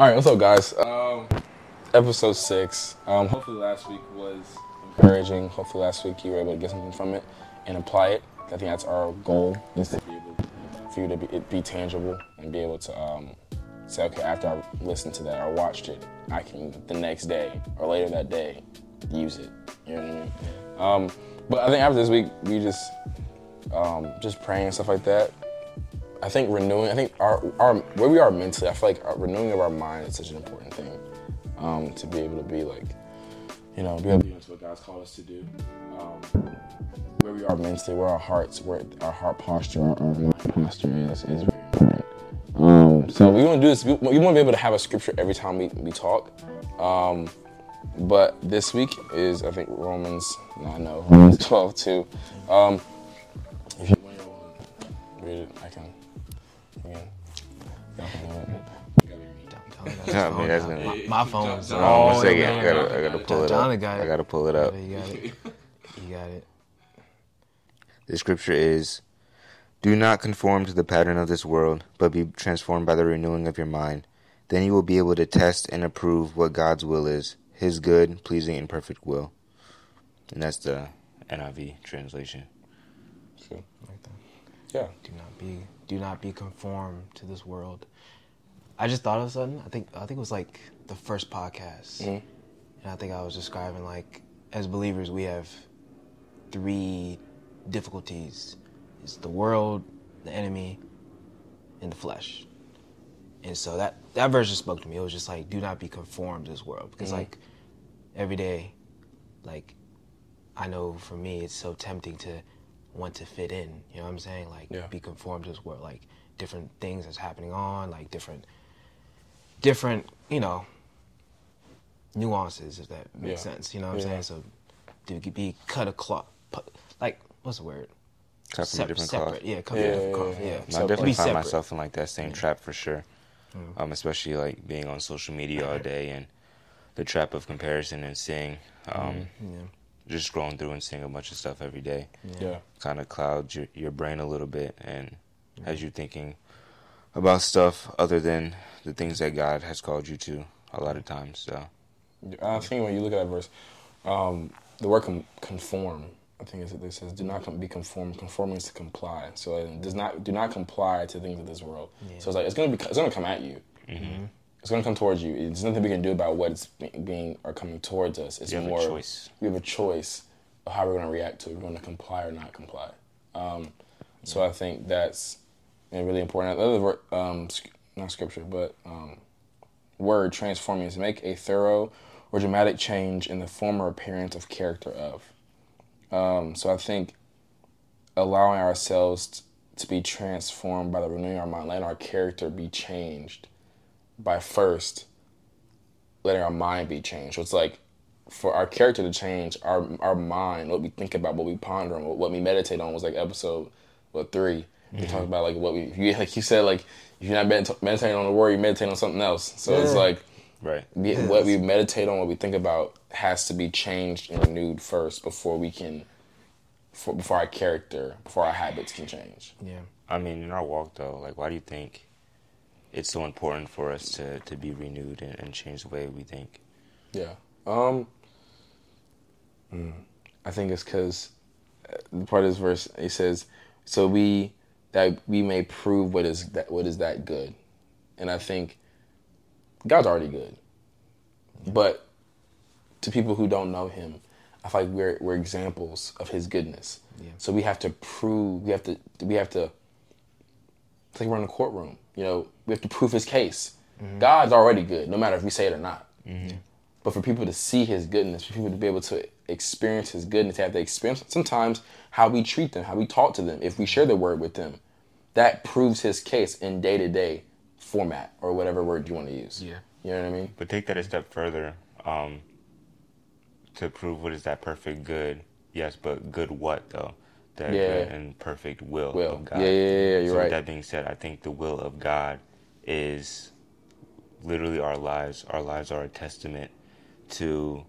All right, what's up, guys? Episode 6. Hopefully last week was encouraging. Hopefully last week you were able to get something from it and apply it. I think that's our goal, is to be able for you to be tangible and be able to say, okay, after I listened to that or watched it, I can the next day or later that day use it. You know what I mean? But I think after this week, we just praying and stuff like that. I think renewing, I think our where we are mentally, I feel like renewing of our mind is such an important thing to be able to be like, you know, be able to do what God's called us to do. Where we are mentally, where our hearts, where our heart posture, our mind posture is very important. So we want to do this, we want to be able to have a scripture every time we talk. But this week is, I think, Romans 12:2. If you want to read it, I can. My phone is on. One second, I gotta pull it up. I gotta pull it up. You got it. The scripture is, "Do not conform to the pattern of this world, but be transformed by the renewing of your mind. Then you will be able to test and approve what God's will is, His good, pleasing, and perfect will." And that's the NIV translation. So, like that. Yeah. Do not be conformed to this world. I just thought of something. I think it was like the first podcast, mm-hmm. and I think I was describing like as believers we have 3 difficulties: it's the world, the enemy, and the flesh. And so that verse just spoke to me. It was just like, do not be conformed to this world, because mm-hmm. like every day, like I know for me, it's so tempting to want to fit in, you know what I'm saying? Like, yeah. Be conformed to this world, like different things that's happening on, like different, you know, nuances, if that makes yeah. sense, you know what yeah. I'm saying? So, to be cut a cloth, like, what's the word? Cut from a different separate, cloth. Yeah, cut from a different cloth, yeah. I definitely find myself in, like, that same trap for sure, mm-hmm. Especially, like, being on social media all day and the trap of comparison and seeing, mm-hmm. yeah. just scrolling through and seeing a bunch of stuff every day. Yeah. Kind of clouds your brain a little bit and mm-hmm. has you thinking about stuff other than the things that God has called you to a lot of times. So I think when you look at that verse, the word conform, I think it says, do not be conformed. Conforming is to comply. So it do not comply to things of this world. Yeah. So it's like, it's going to come at you. Mm-hmm. It's going to come towards you. There's nothing we can do about what it's being or coming towards us. It's more, we have a choice of how we're going to react to it. We're going to comply or not comply. So I think that's really important. Another not scripture, but word transforming is make a thorough or dramatic change in the former appearance of character of. So I think allowing ourselves to be transformed by the renewing of our mind, letting our character be changed. By first letting our mind be changed. So it's like for our character to change, our mind, what we think about, what we ponder on, what we meditate on was like episode 3. Mm-hmm. We talked about like what we like you said, like if you're not meditating on the word, you meditate on something else. So yeah. It's like right. What we meditate on, what we think about has to be changed and renewed first before our character, before our habits can change. Yeah. I mean, in our walk though, like why do you think it's so important for us to be renewed and change the way we think? Yeah. I think it's because the part of this verse, it says, so we may prove what is that good. And I think God's already good. Yeah. But to people who don't know him, I feel like we're examples of his goodness. Yeah. So we have to prove, we have to it's like we're in a courtroom. You know, we have to prove his case. Mm-hmm. God's already good, no matter if we say it or not. Mm-hmm. But for people to see his goodness, for people to be able to experience his goodness, they have to experience sometimes how we treat them, how we talk to them, if we share the word with them. That proves his case in day-to-day format or whatever word you want to use. Yeah. You know what I mean? But take that a step further to prove what is that perfect good. Yes, but good what, though? That yeah. and perfect will of God. Yeah, you're so right. With that being said, I think the will of God is literally our lives. Our lives are a testament to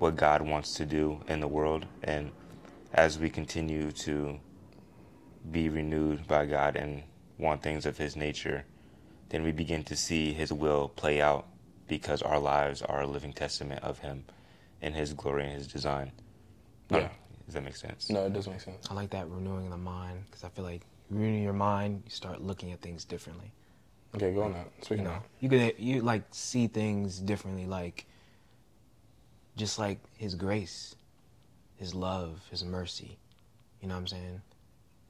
what God wants to do in the world. And as we continue to be renewed by God and want things of his nature, then we begin to see his will play out, because our lives are a living testament of him and his glory and his design. Yeah. Does that make sense? No, it does make sense. I like that renewing the mind, because I feel like you renew your mind, you start looking at things differently. Okay, go on now. Speaking of. You like see things differently, like just like his grace, his love, his mercy. You know what I'm saying?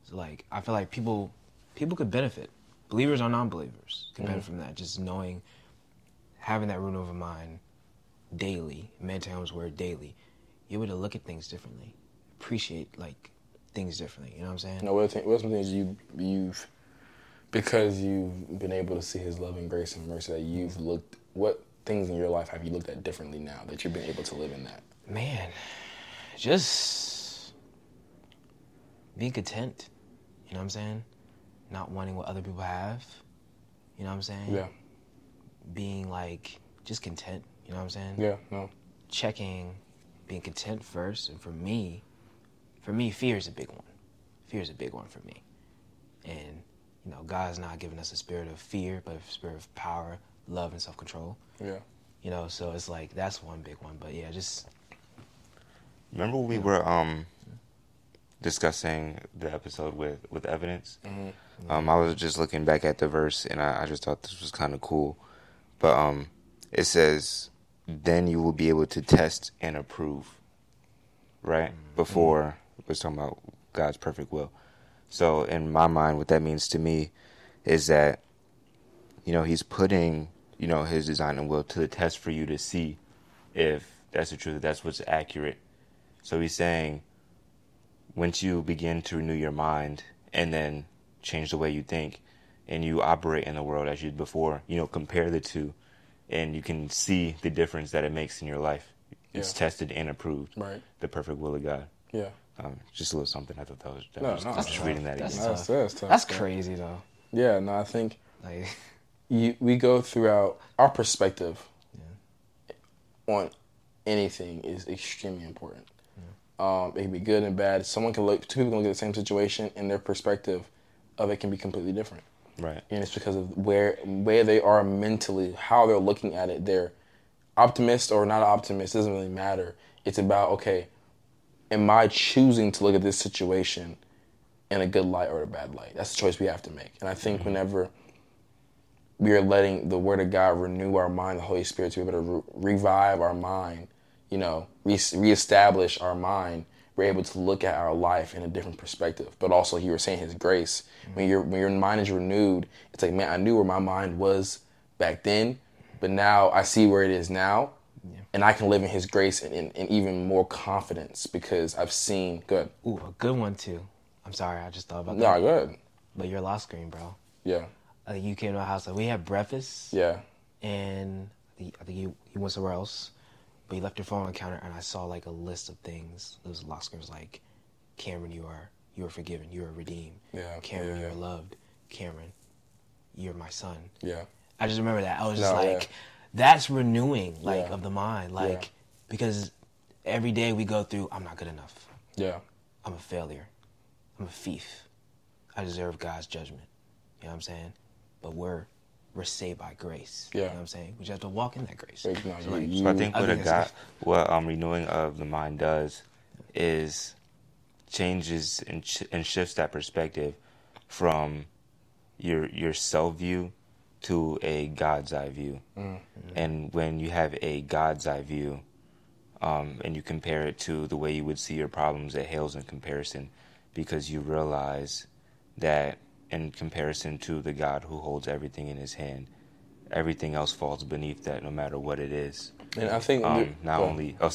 It's like I feel like people could benefit. Believers or non-believers could benefit from that. Just knowing, having that renewal of mind daily, meditating on his word daily, you're able to look at things differently, appreciate like things differently. You know what I'm saying? No, what are some things you've because you've been able to see his love and grace and mercy that you've looked? What things in your life have you looked at differently now that you've been able to live in that? Man, just being content. You know what I'm saying? Not wanting what other people have. You know what I'm saying? Yeah. Being like just content. You know what I'm saying? Yeah. No. Checking, being content first, and for me, fear is a big one. Fear is a big one for me, and you know, God's not giving us a spirit of fear, but a spirit of power, love, and self-control. Yeah. You know, so it's like that's one big one. But yeah, just remember when we were discussing the episode with evidence. Mm-hmm. I was just looking back at the verse, and I just thought this was kind of cool. But it says, "Then you will be able to test and approve." Right? Mm-hmm. Before we're talking about God's perfect will. So in my mind, what that means to me is that, you know, he's putting, you know, his design and will to the test for you to see if that's the truth, that's what's accurate. So he's saying, once you begin to renew your mind and then change the way you think and you operate in the world as you did before, you know, compare the two and you can see the difference that it makes in your life. Yeah. It's tested and approved. Right. The perfect will of God. Yeah. Just a little something. I thought that was... That's crazy, though. Yeah, no, I think like, we go throughout... Our perspective on anything is extremely important. It can be good and bad. Two people can look at the same situation and their perspective of it can be completely different. Right. And it's because of where they are mentally, how they're looking at it. They're optimist or not optimist. It doesn't really matter. It's about, okay, am I choosing to look at this situation in a good light or a bad light? That's the choice we have to make. And I think whenever we are letting the Word of God renew our mind, the Holy Spirit, to be able to revive our mind, you know, reestablish our mind, we're able to look at our life in a different perspective. But also, you were saying His grace. When your mind is renewed, it's like, man, I knew where my mind was back then, but now I see where it is now, and I can live in His grace and even more confidence because I've seen good. Ooh, a good one too. I'm sorry, I just thought about that. No, good. But your lost screen, bro. Yeah. You came to our house. Like, we had breakfast. Yeah. And I think you went somewhere else. But you left your phone on the counter, and I saw like a list of things. It was lost screens like, Cameron, you are forgiven. You are redeemed. Yeah. Cameron, you are loved. Cameron, you're my son. Yeah. I just remember that. I was just that's renewing, like, of the mind. Like, because every day we go through, I'm not good enough. Yeah. I'm a failure. I'm a thief. I deserve God's judgment. You know what I'm saying? But we're saved by grace. Yeah. You know what I'm saying? We just have to walk in that grace. Exactly. So I think what renewing of the mind does is changes and shifts that perspective from your self-view to a God's eye view. Mm-hmm. And when you have a God's eye view, and you compare it to the way you would see your problems, it hails in comparison, because you realize that in comparison to the God who holds everything in His hand, everything else falls beneath that, no matter what it is. And I think go ahead. Yeah, not only the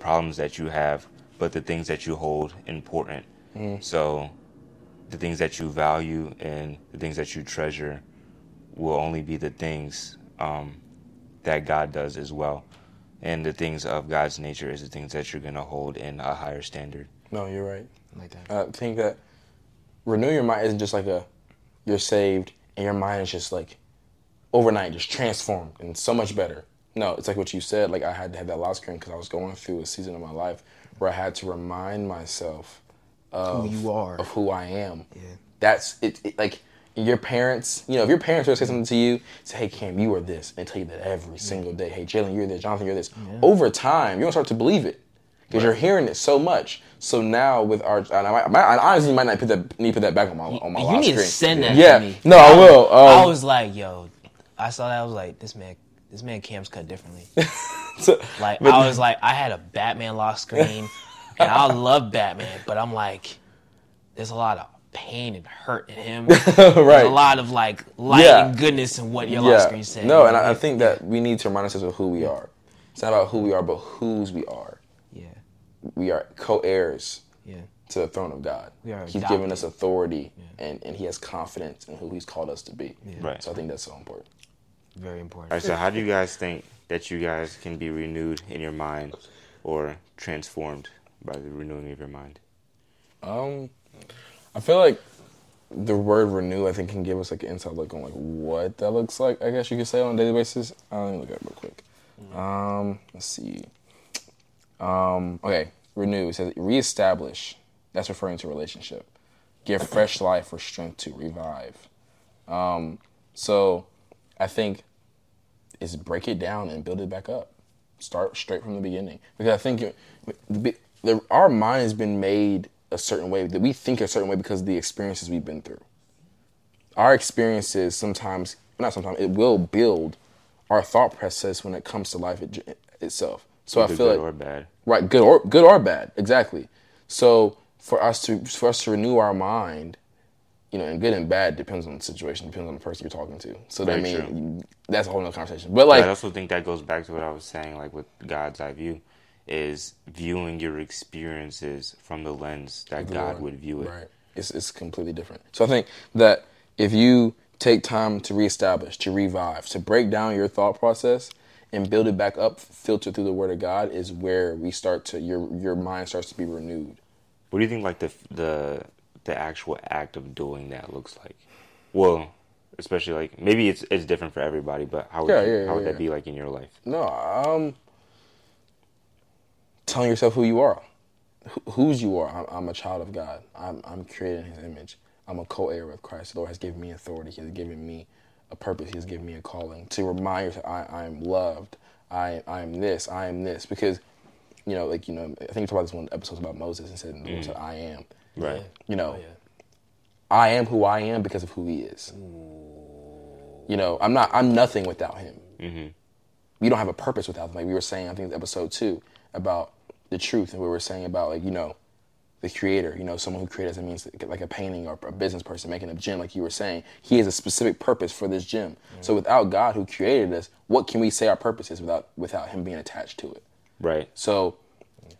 problems that you have, but the things that you hold important. Mm. So the things that you value and the things that you treasure will only be the things that God does as well. And the things of God's nature is the things that you're going to hold in a higher standard. No, you're right. I like that. I think that renew your mind isn't just like you're saved and your mind is just like overnight, just transformed and so much better. No, it's like what you said. Like, I had to have that loss screen because I was going through a season of my life where I had to remind myself of who I am. Yeah. That's it, like your parents, you know, if your parents were to say something to you, say, hey, Cam, you are this, and tell you that every single day, hey, Jalen, you're this, Jonathan, you're this, over time, you're going to start to believe it because you're hearing it so much. So now with our, and I honestly might not put that, need to put that back on my live screen. You need to send that to me. No, I will. I was like, yo, I saw that, I was like, this man Cam's cut differently. I had a Batman lock screen, and I love Batman, but I'm like, there's a lot of pain and hurt in him. There's a lot of like light and goodness in what your lock screen said. No, and I think that we need to remind ourselves of who we are. It's not about who we are, but whose we are. Yeah. We are co-heirs to the throne of God. He's given us authority, and he has confidence in who he's called us to be. Yeah. Right. So I think that's so important. Very important. All right, so how do you guys think that you guys can be renewed in your mind or transformed by the renewing of your mind? I feel like the word renew, I think, can give us like an inside look on like what that looks like, I guess you could say, on a daily basis. Let me look at it real quick. Let's see. Okay, renew. It says reestablish. That's referring to relationship. Give fresh life or strength to revive. So I think is break it down and build it back up. Start straight from the beginning. Because I think our mind has been made a certain way, that we think a certain way because of the experiences we've been through. Our experiences it will build our thought process when it comes to life itself. So either I feel good or bad. Right, good or bad, exactly. So for us to renew our mind, you know, and good and bad depends on the situation, depends on the person you're talking to. So that that's a whole nother conversation. But I also think that goes back to what I was saying, like with God's eye view, is viewing your experiences from the lens that God would view it. Right. It's completely different. So I think that if you take time to reestablish, to revive, to break down your thought process and build it back up, filtered through the Word of God, is where we start to your mind starts to be renewed. What do you think, like the actual act of doing that looks like? Well, especially like maybe it's different for everybody, but how would that be like in your life? No, telling yourself who you are, whose you are. I'm a child of God. I'm created in His image. I'm a co-heir with Christ. The Lord has given me authority. He has given me a purpose. He has given me a calling. To remind yourself, I am loved. I am this. Because, you know, like, you know, I think you talked about this one episode about Moses and said, the Lord said, I am. Right. You know, I am who I am because of who He is. Ooh. You know, I'm nothing without Him. Mm-hmm. We don't have a purpose without Him. Like we were saying, I think it was episode 2, about the truth, and what we were saying about, like, you know, the creator, you know, someone who created us, it means like a painting or a business person making a gym, like you were saying, he has a specific purpose for this gym. Mm-hmm. So without God who created us, what can we say our purpose is without him being attached to it? Right. So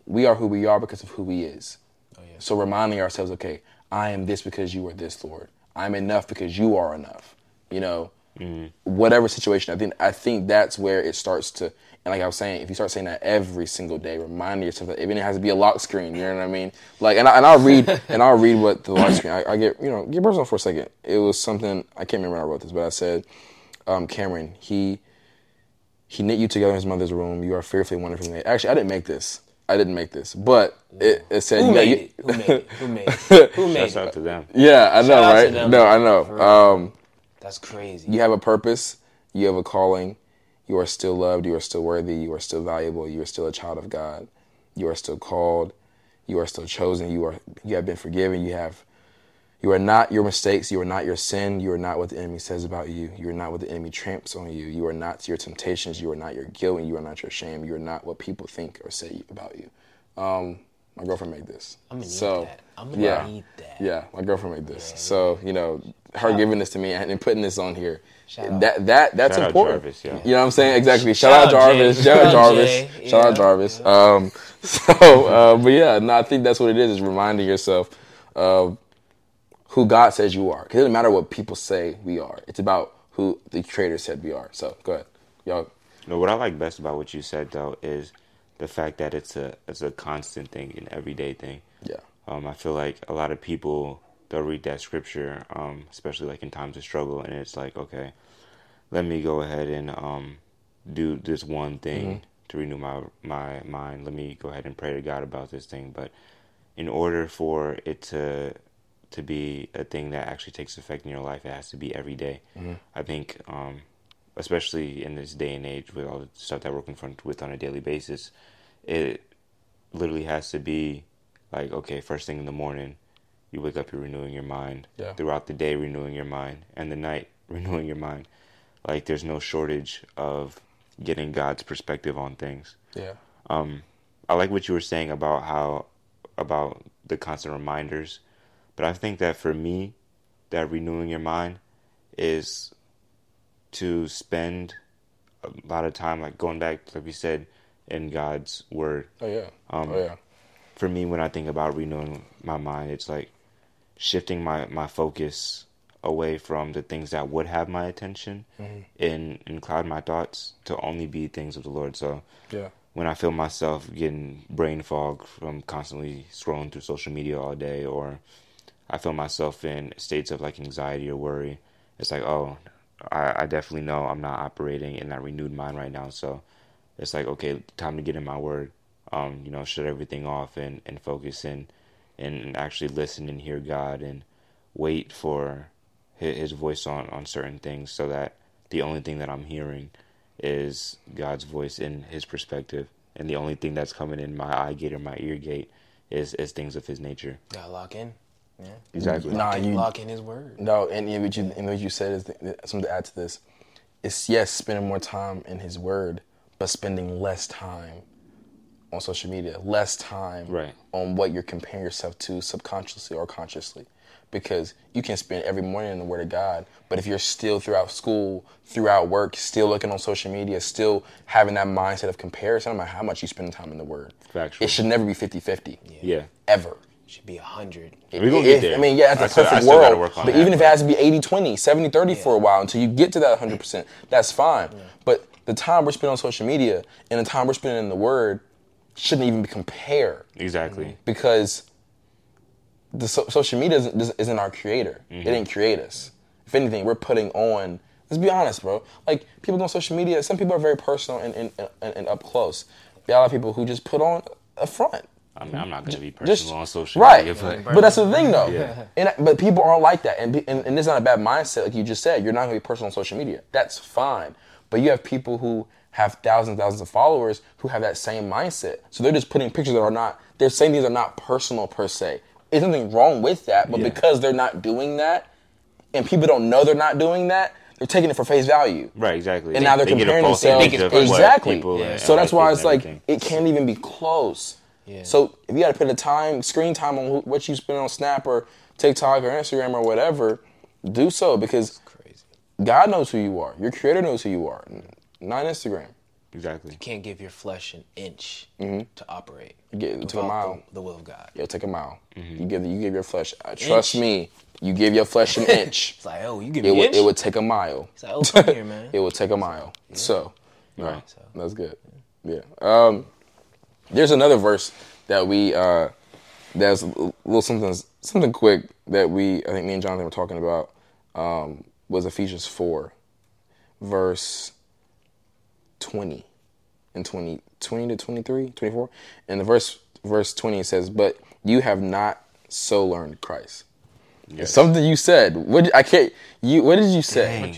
we are who we are because of who he is. Oh, yeah. So reminding ourselves, okay, I am this because you are this, Lord. I'm enough because you are enough. You know, whatever situation, I think that's where it starts to. And like I was saying, if you start saying that every single day, remind yourself that even it has to be a lock screen. You know what I mean? Like, and I'll read what the lock screen. I get, you know, get personal for a second. It was something I can't remember when I wrote this, but I said, Cameron, he knit you together in his mother's womb. You are fearfully and wonderfully made. Actually, I didn't make this, but it said who made it? Shout out to them. Yeah, I know, right? No, I know. That's crazy. You have a purpose. You have a calling. You are still loved, you are still worthy, you are still valuable, you are still a child of God, you are still called, you are still chosen, you have been forgiven, you are not your mistakes, you are not your sin, you are not what the enemy says about you, you are not what the enemy tramps on you, you are not your temptations, you are not your guilt, and you are not your shame, you are not what people think or say about you. My girlfriend made this. I'm gonna need that. Yeah, my girlfriend made this. Yeah, so, you know, her giving this to me and putting this on here, that's shout important. Out Jarvis, You know what I'm saying? Exactly. Shout out Jarvis. But yeah, no, I think that's what it is reminding yourself of who God says you are. Because it doesn't matter what people say we are. It's about who the Creator said we are. So go ahead, y'all. No, what I like best about what you said though is the fact that it's a constant thing, an everyday thing. Yeah. I feel like a lot of people, they'll read that scripture, especially like in times of struggle, and it's like, okay, let me go ahead and do this one thing to renew my mind. Let me go ahead and pray to God about this thing. But in order for it to to be a thing that actually takes effect in your life. It has to be every day. Mm-hmm. I think, especially in this day and age with all the stuff that we're confronted with on a daily basis, it literally has to be like, okay, first thing in the morning, you wake up, you're renewing your mind. Yeah. Throughout the day, renewing your mind. And the night, renewing your mind. Like, there's no shortage of getting God's perspective on things. Yeah. I like what you were saying about about the constant reminders. But I think that for me, that renewing your mind is to spend a lot of time, like going back, like we said, in God's word. Oh, yeah. For me, when I think about renewing my mind, it's like shifting my focus away from the things that would have my attention and cloud my thoughts to only be things of the Lord. So yeah, when I feel myself getting brain fog from constantly scrolling through social media all day, or I feel myself in states of like anxiety or worry, it's like, oh, I definitely know I'm not operating in that renewed mind right now. So it's like, okay, time to get in my word. Shut everything off and focus in and actually listen and hear God and wait for his voice on certain things, so that the only thing that I'm hearing is God's voice in his perspective. And the only thing that's coming in my eye gate or my ear gate is things of his nature. Gotta lock in. Yeah. Exactly. Lock in his word. No, and what you said is something to add to this. It's, yes, spending more time in his word, but spending less time on social media, less time on what you're comparing yourself to subconsciously or consciously. Because you can spend every morning in the Word of God, but if you're still throughout school, throughout work, still looking on social media, still having that mindset of comparison, no matter how much you spend time in the Word. Factual. It should never be 50-50. Yeah. Ever. It should be 100. We're going to get there. I mean, yeah, that's a perfect world. But even if it has to be 80-20, 70-30 for a while until you get to that 100%, that's fine. Yeah. But the time we're spending on social media and the time we're spending in the Word shouldn't even be compared. Exactly. Because the social media isn't our creator. Mm-hmm. It didn't create us. If anything, we're putting on, let's be honest, bro. Like, people on social media, some people are very personal and up close. There are a lot of people who just put on a front. I mean, I'm not going to be personal on social media. But that's the thing, though. Yeah. But people aren't like that. And it's not a bad mindset. Like you just said, you're not going to be personal on social media. That's fine. But you have people who have thousands and thousands of followers who have that same mindset. So they're just putting pictures that are not, they're saying these are not personal per se. There's nothing wrong with that, but because they're not doing that, and people don't know they're not doing that, they're taking it for face value. Right, exactly. And now they're comparing themselves. Exactly. So that's why it's like, it can't even be close. Yeah. So if you got to put a time, screen time on what you spend on Snap or TikTok or Instagram or whatever, do so, because God knows who you are. Your creator knows who you are. Not Instagram. Exactly. You can't give your flesh an inch to operate. To a mile. The will of God. Yeah, take a mile. Mm-hmm. You give your flesh. Trust me. You give your flesh an inch. It's like, oh, you give me an inch? It would take a mile. It's like, oh, come here, man. It would take a mile. Yeah. So, right. So. That's good. Yeah. There's another verse that we that's a little something quick that I think me and Jonathan were talking about, was Ephesians 4, verse 20 and 20 to 23, 24. And the verse 20, it says, but you have not so learned Christ. Yes. It's something you said. What did you say? What did you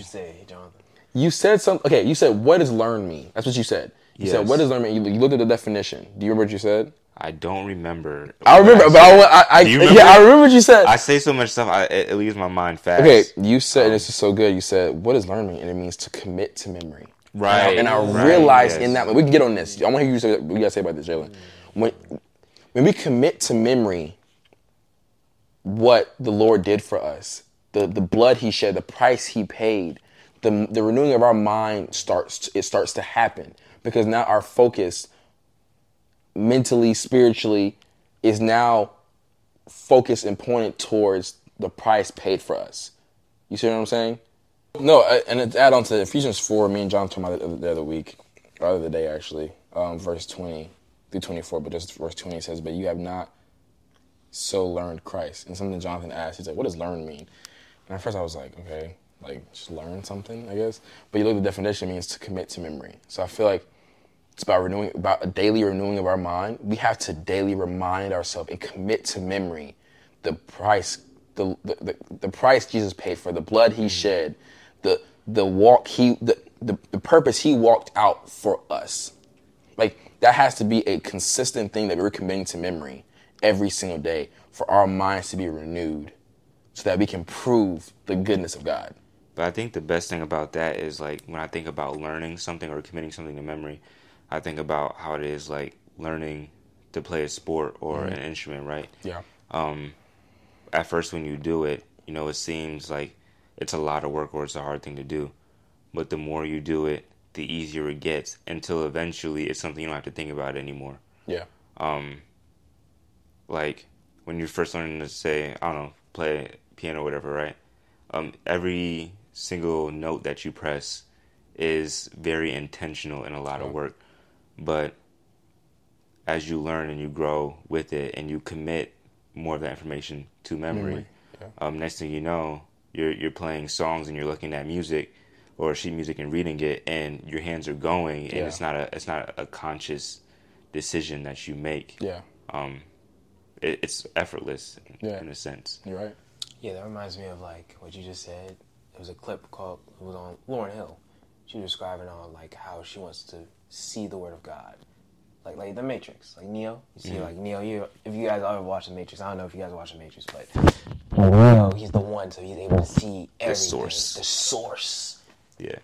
say, Jonathan? You said something. Okay, you said, what does learn mean? That's what you said. You said, what does learn mean? You looked at the definition. Do you remember what you said? I don't remember. I remember, I remember what you said. I say so much stuff, it leaves my mind fast. Okay, you said, and this is so good, you said, what does learn mean? And it means to commit to memory. Right. And I realized in that, we can get on this. I want to hear what you got to say about this, Jalen. When we commit to memory what the Lord did for us, the blood he shed, the price he paid, the renewing of our mind starts to happen, because now our focus mentally, spiritually is now focused and pointed towards the price paid for us. You see what I'm saying? No, and to add on to Ephesians 4, me and John talked about it the other week, or the other day actually, verse 20 through 24, but just verse 20 says, but you have not so learned Christ. And something Jonathan asked, he's like, what does learn mean? And at first I was like, okay, like just learn something, I guess. But you look at the definition, it means to commit to memory. So I feel like it's about a daily renewing of our mind. We have to daily remind ourselves and commit to memory the price the price Jesus paid for, the blood he shed, the purpose he walked out for us. Like, that has to be a consistent thing that we're committing to memory every single day for our minds to be renewed so that we can prove the goodness of God. But I think the best thing about that is, like, when I think about learning something or committing something to memory, I think about how it is like learning to play a sport or an instrument, right? Yeah. At first when you do it, you know, it seems like it's a lot of work or it's a hard thing to do. But the more you do it, the easier it gets until eventually it's something you don't have to think about anymore. Yeah. Like when you're first learning to say, I don't know, play piano or whatever, right? Every single note that you press is very intentional and a lot of work. But as you learn and you grow with it and you commit more of that information to memory, next thing you know, you're playing songs and you're looking at music or sheet music and reading it, and your hands are going, and it's not a conscious decision that you make. Yeah. It's effortless in a sense. You're right. Yeah, that reminds me of like what you just said. It was a clip called, it was on Lauryn Hill. She was describing on like how she wants to see the Word of God. Like The Matrix, like Neo. You see, like Neo, if you guys ever watched The Matrix, I don't know if you guys watch The Matrix, but Neo, he's the one, so he's able to see everything. The source. Yeah.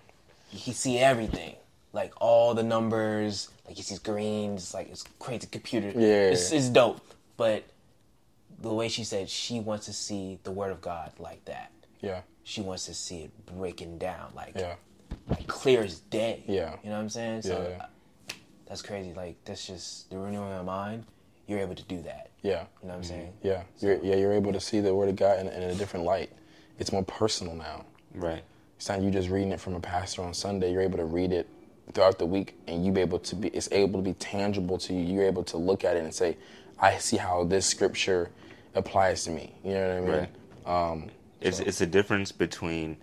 He see everything, like all the numbers, like he sees greens, like it's crazy computer. Yeah. It's dope, but the way she said she wants to see the Word of God like that. Yeah. She wants to see it breaking down, like clear as day. Yeah. You know what I'm saying? So that's crazy. Like, that's just the renewing of mind. You're able to do that. Yeah. You know what I'm saying? Yeah. So, you're able to see the Word of God in a different light. It's more personal now. Right. It's not you just reading it from a pastor on Sunday. You're able to read it throughout the week, and it's able to be tangible to you. You're able to look at it and say, I see how this scripture applies to me. You know what I mean? Right. It's a difference between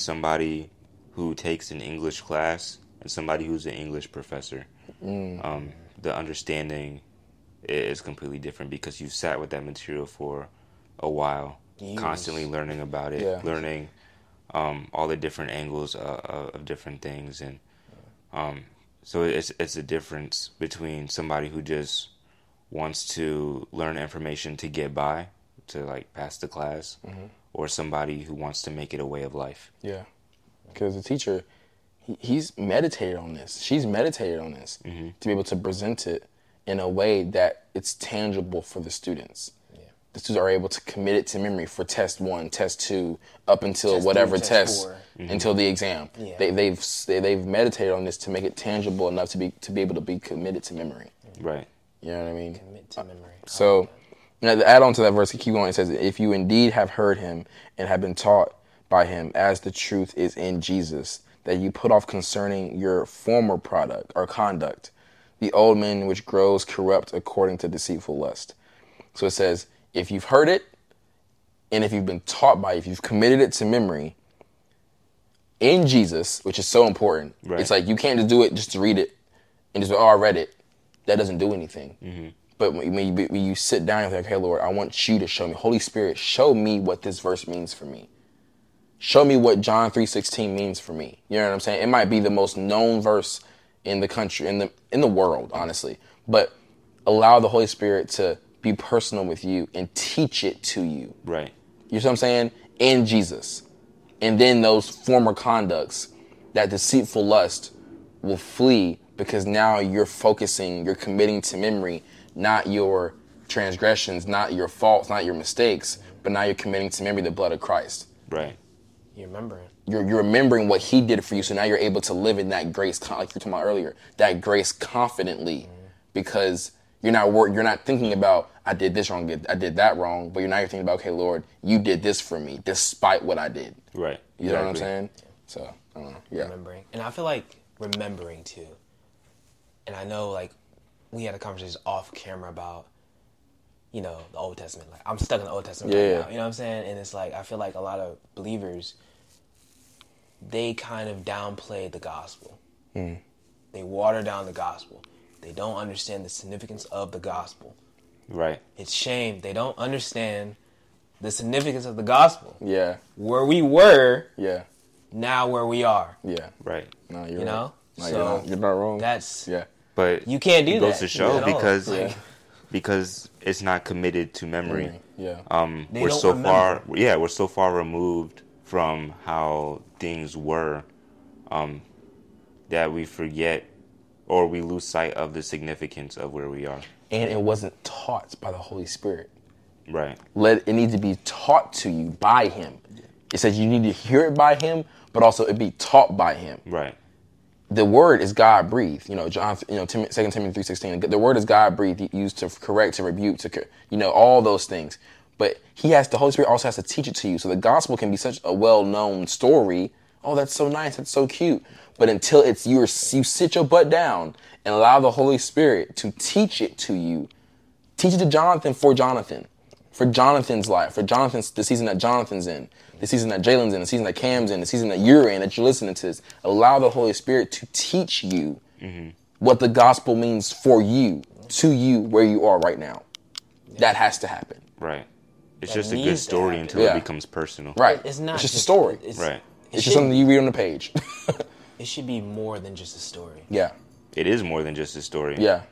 somebody who takes an English class and somebody who's an English professor. The understanding is completely different because you sat with that material for a while, constantly learning about it, learning all the different angles of different things, and so it's a difference between somebody who just wants to learn information to get by, to like pass the class, or somebody who wants to make it a way of life. Yeah, because the teacher, he's meditated on this. She's meditated on this to be able to present it in a way that it's tangible for the students. The students are able to commit it to memory for test 1, test 2, up until test whatever 3, test until the exam. Yeah. They've meditated on this to make it tangible enough to be able to be committed to memory. Right. You know what I mean? Commit to memory. So, you know, to add on to that verse, keep going. It says, "If you indeed have heard him and have been taught by him, as the truth is in Jesus, that you put off concerning your former product or conduct, the old man which grows corrupt according to deceitful lust." So it says, if you've heard it, and if you've been taught by it, if you've committed it to memory in Jesus, which is so important. Right. It's like you can't just do it just to read it and just, I read it. That doesn't do anything. But when you sit down and you're like, hey, Lord, I want you to show me. Holy Spirit, show me what this verse means for me. Show me what John 3:16 means for me. You know what I'm saying? It might be the most known verse in the country, in the world, honestly. But allow the Holy Spirit to be personal with you and teach it to you. Right. You see what I'm saying? In Jesus. And then those former conducts, that deceitful lust will flee because now you're focusing, you're committing to memory, not your transgressions, not your faults, not your mistakes, but now you're committing to memory the blood of Christ. Right. You're remembering. You're remembering what he did for you, so now you're able to live in that grace, like you were talking about earlier, that grace confidently because you're not thinking about, I did this wrong, I did that wrong, but you're thinking about, okay, Lord, you did this for me, despite what I did. Right. You know what I'm saying? Yeah. So, I don't know. Yeah. Remembering. And I feel like remembering, too. And I know, like, we had a conversation off camera about, you know, the Old Testament. Like, I'm stuck in the Old Testament right now. You know what I'm saying? And it's like, I feel like a lot of believers, they kind of downplay the gospel. They water down the gospel. They don't understand the significance of the gospel. Right. It's shame. They don't understand the significance of the gospel. Yeah. Where we were. Yeah. Now where we are. Yeah. Right. No, you're right. Know? No, so you're not wrong. That's. Yeah. But you can't do that. It goes to show because, like, because it's not committed to memory. Yeah. We're so remember. Far. Yeah. We're so far removed from how things were, that we forget or we lose sight of the significance of where we are. And it wasn't taught by the Holy Spirit. Right. It needs to be taught to you by Him. It says you need to hear it by Him, but also it be taught by Him. Right. The word is God breathed. You know, John. You know, 2 Timothy 3:16. The word is God breathed, used to correct, to rebuke, to all those things. But He has the Holy Spirit also has to teach it to you. So the gospel can be such a well-known story. Oh, that's so nice. That's so cute. But until it's you sit your butt down and allow the Holy Spirit to teach it to you. Teach it to Jonathan. For Jonathan's life, for Jonathan's, the season that Jonathan's in, the season that Jalen's in, the season that Cam's in, the season that you're in, that you're listening to this. Allow the Holy Spirit to teach you what the gospel means for you, to you, where you are right now. Yeah. That has to happen. Right. It's that just a good story until it becomes personal. Right. It's just a story. It's just something you read on the page. It should be more than just a story. Yeah. It is more than just a story. Yeah.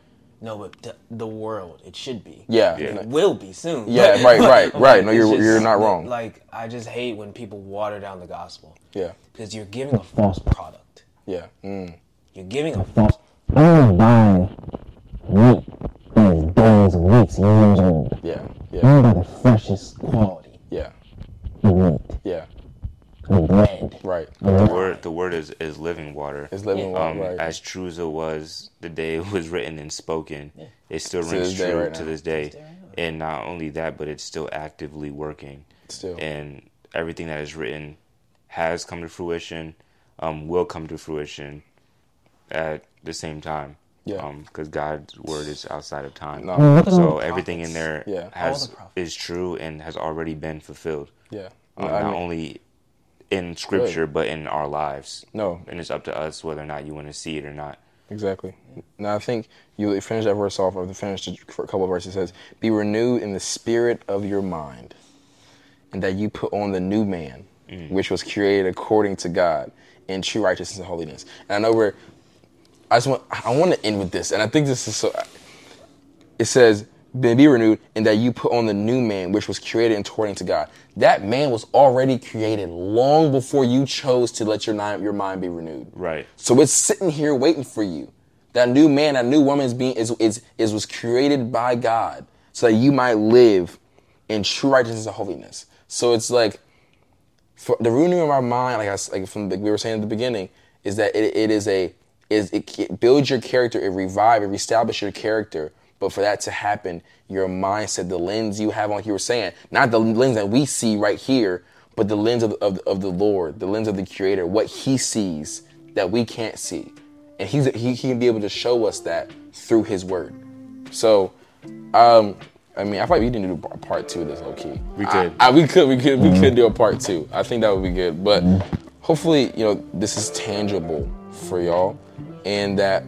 No, but the world, it should be. Yeah. It will be soon. Yeah, right. No, you're not wrong. Like, I just hate when people water down the gospel. Yeah. Because you're giving a false product. Yeah. Mm. You're giving a false... days and weeks and years old. Yeah, yeah. You got the freshest quality. Yeah. You want. Yeah. Right. The word is living water. It's living water, right. As true as it was the day it was written and spoken, it still rings true to this day. And not only that, but it's still actively working. Still. And everything that is written has come to fruition, will come to fruition at the same time. Yeah. Because God's word is outside of time. No. So everything in there is true and has already been fulfilled. Yeah. Not only... in scripture, but in our lives. No. And it's up to us whether or not you want to see it or not. Exactly. Now, I think you finish that verse off, or finish a couple of verses. It says, be renewed in the spirit of your mind, and that you put on the new man, which was created according to God in true righteousness and holiness. And I know I want to end with this, and I think this is so... It says... be renewed, and that you put on the new man, which was created according to God. That man was already created long before you chose to let your mind be renewed. Right. So it's sitting here waiting for you. That new man, that new woman was created by God so that you might live in true righteousness and holiness. So it's like for the renewing of our mind, we were saying at the beginning, is that it builds your character, it reestablishes your character. But for that to happen, your mindset, the lens you have on, like you were saying, not the lens that we see right here, but the lens of the Lord, the lens of the Creator, what He sees that we can't see. And he can be able to show us that through His Word. So, I thought we didn't do a part two of this, low-key. We could. We could do a part two. I think that would be good. But hopefully, this is tangible for y'all, and that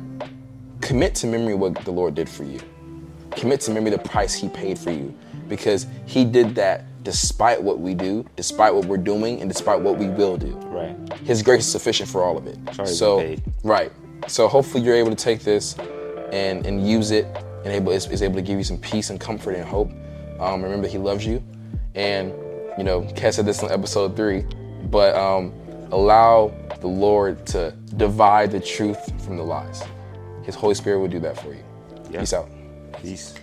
commit to memory what the Lord did for you. Commit to memory the price He paid for you, because He did that despite what we do, despite what we're doing, and despite what we will do. Right. His grace is sufficient for all of it. So hopefully you're able to take this and use it, and is able to give you some peace and comfort and hope. Remember, He loves you, and Kat said this on episode 3, but allow the Lord to divide the truth from the lies. His Holy Spirit will do that for you. Peace out. Peace.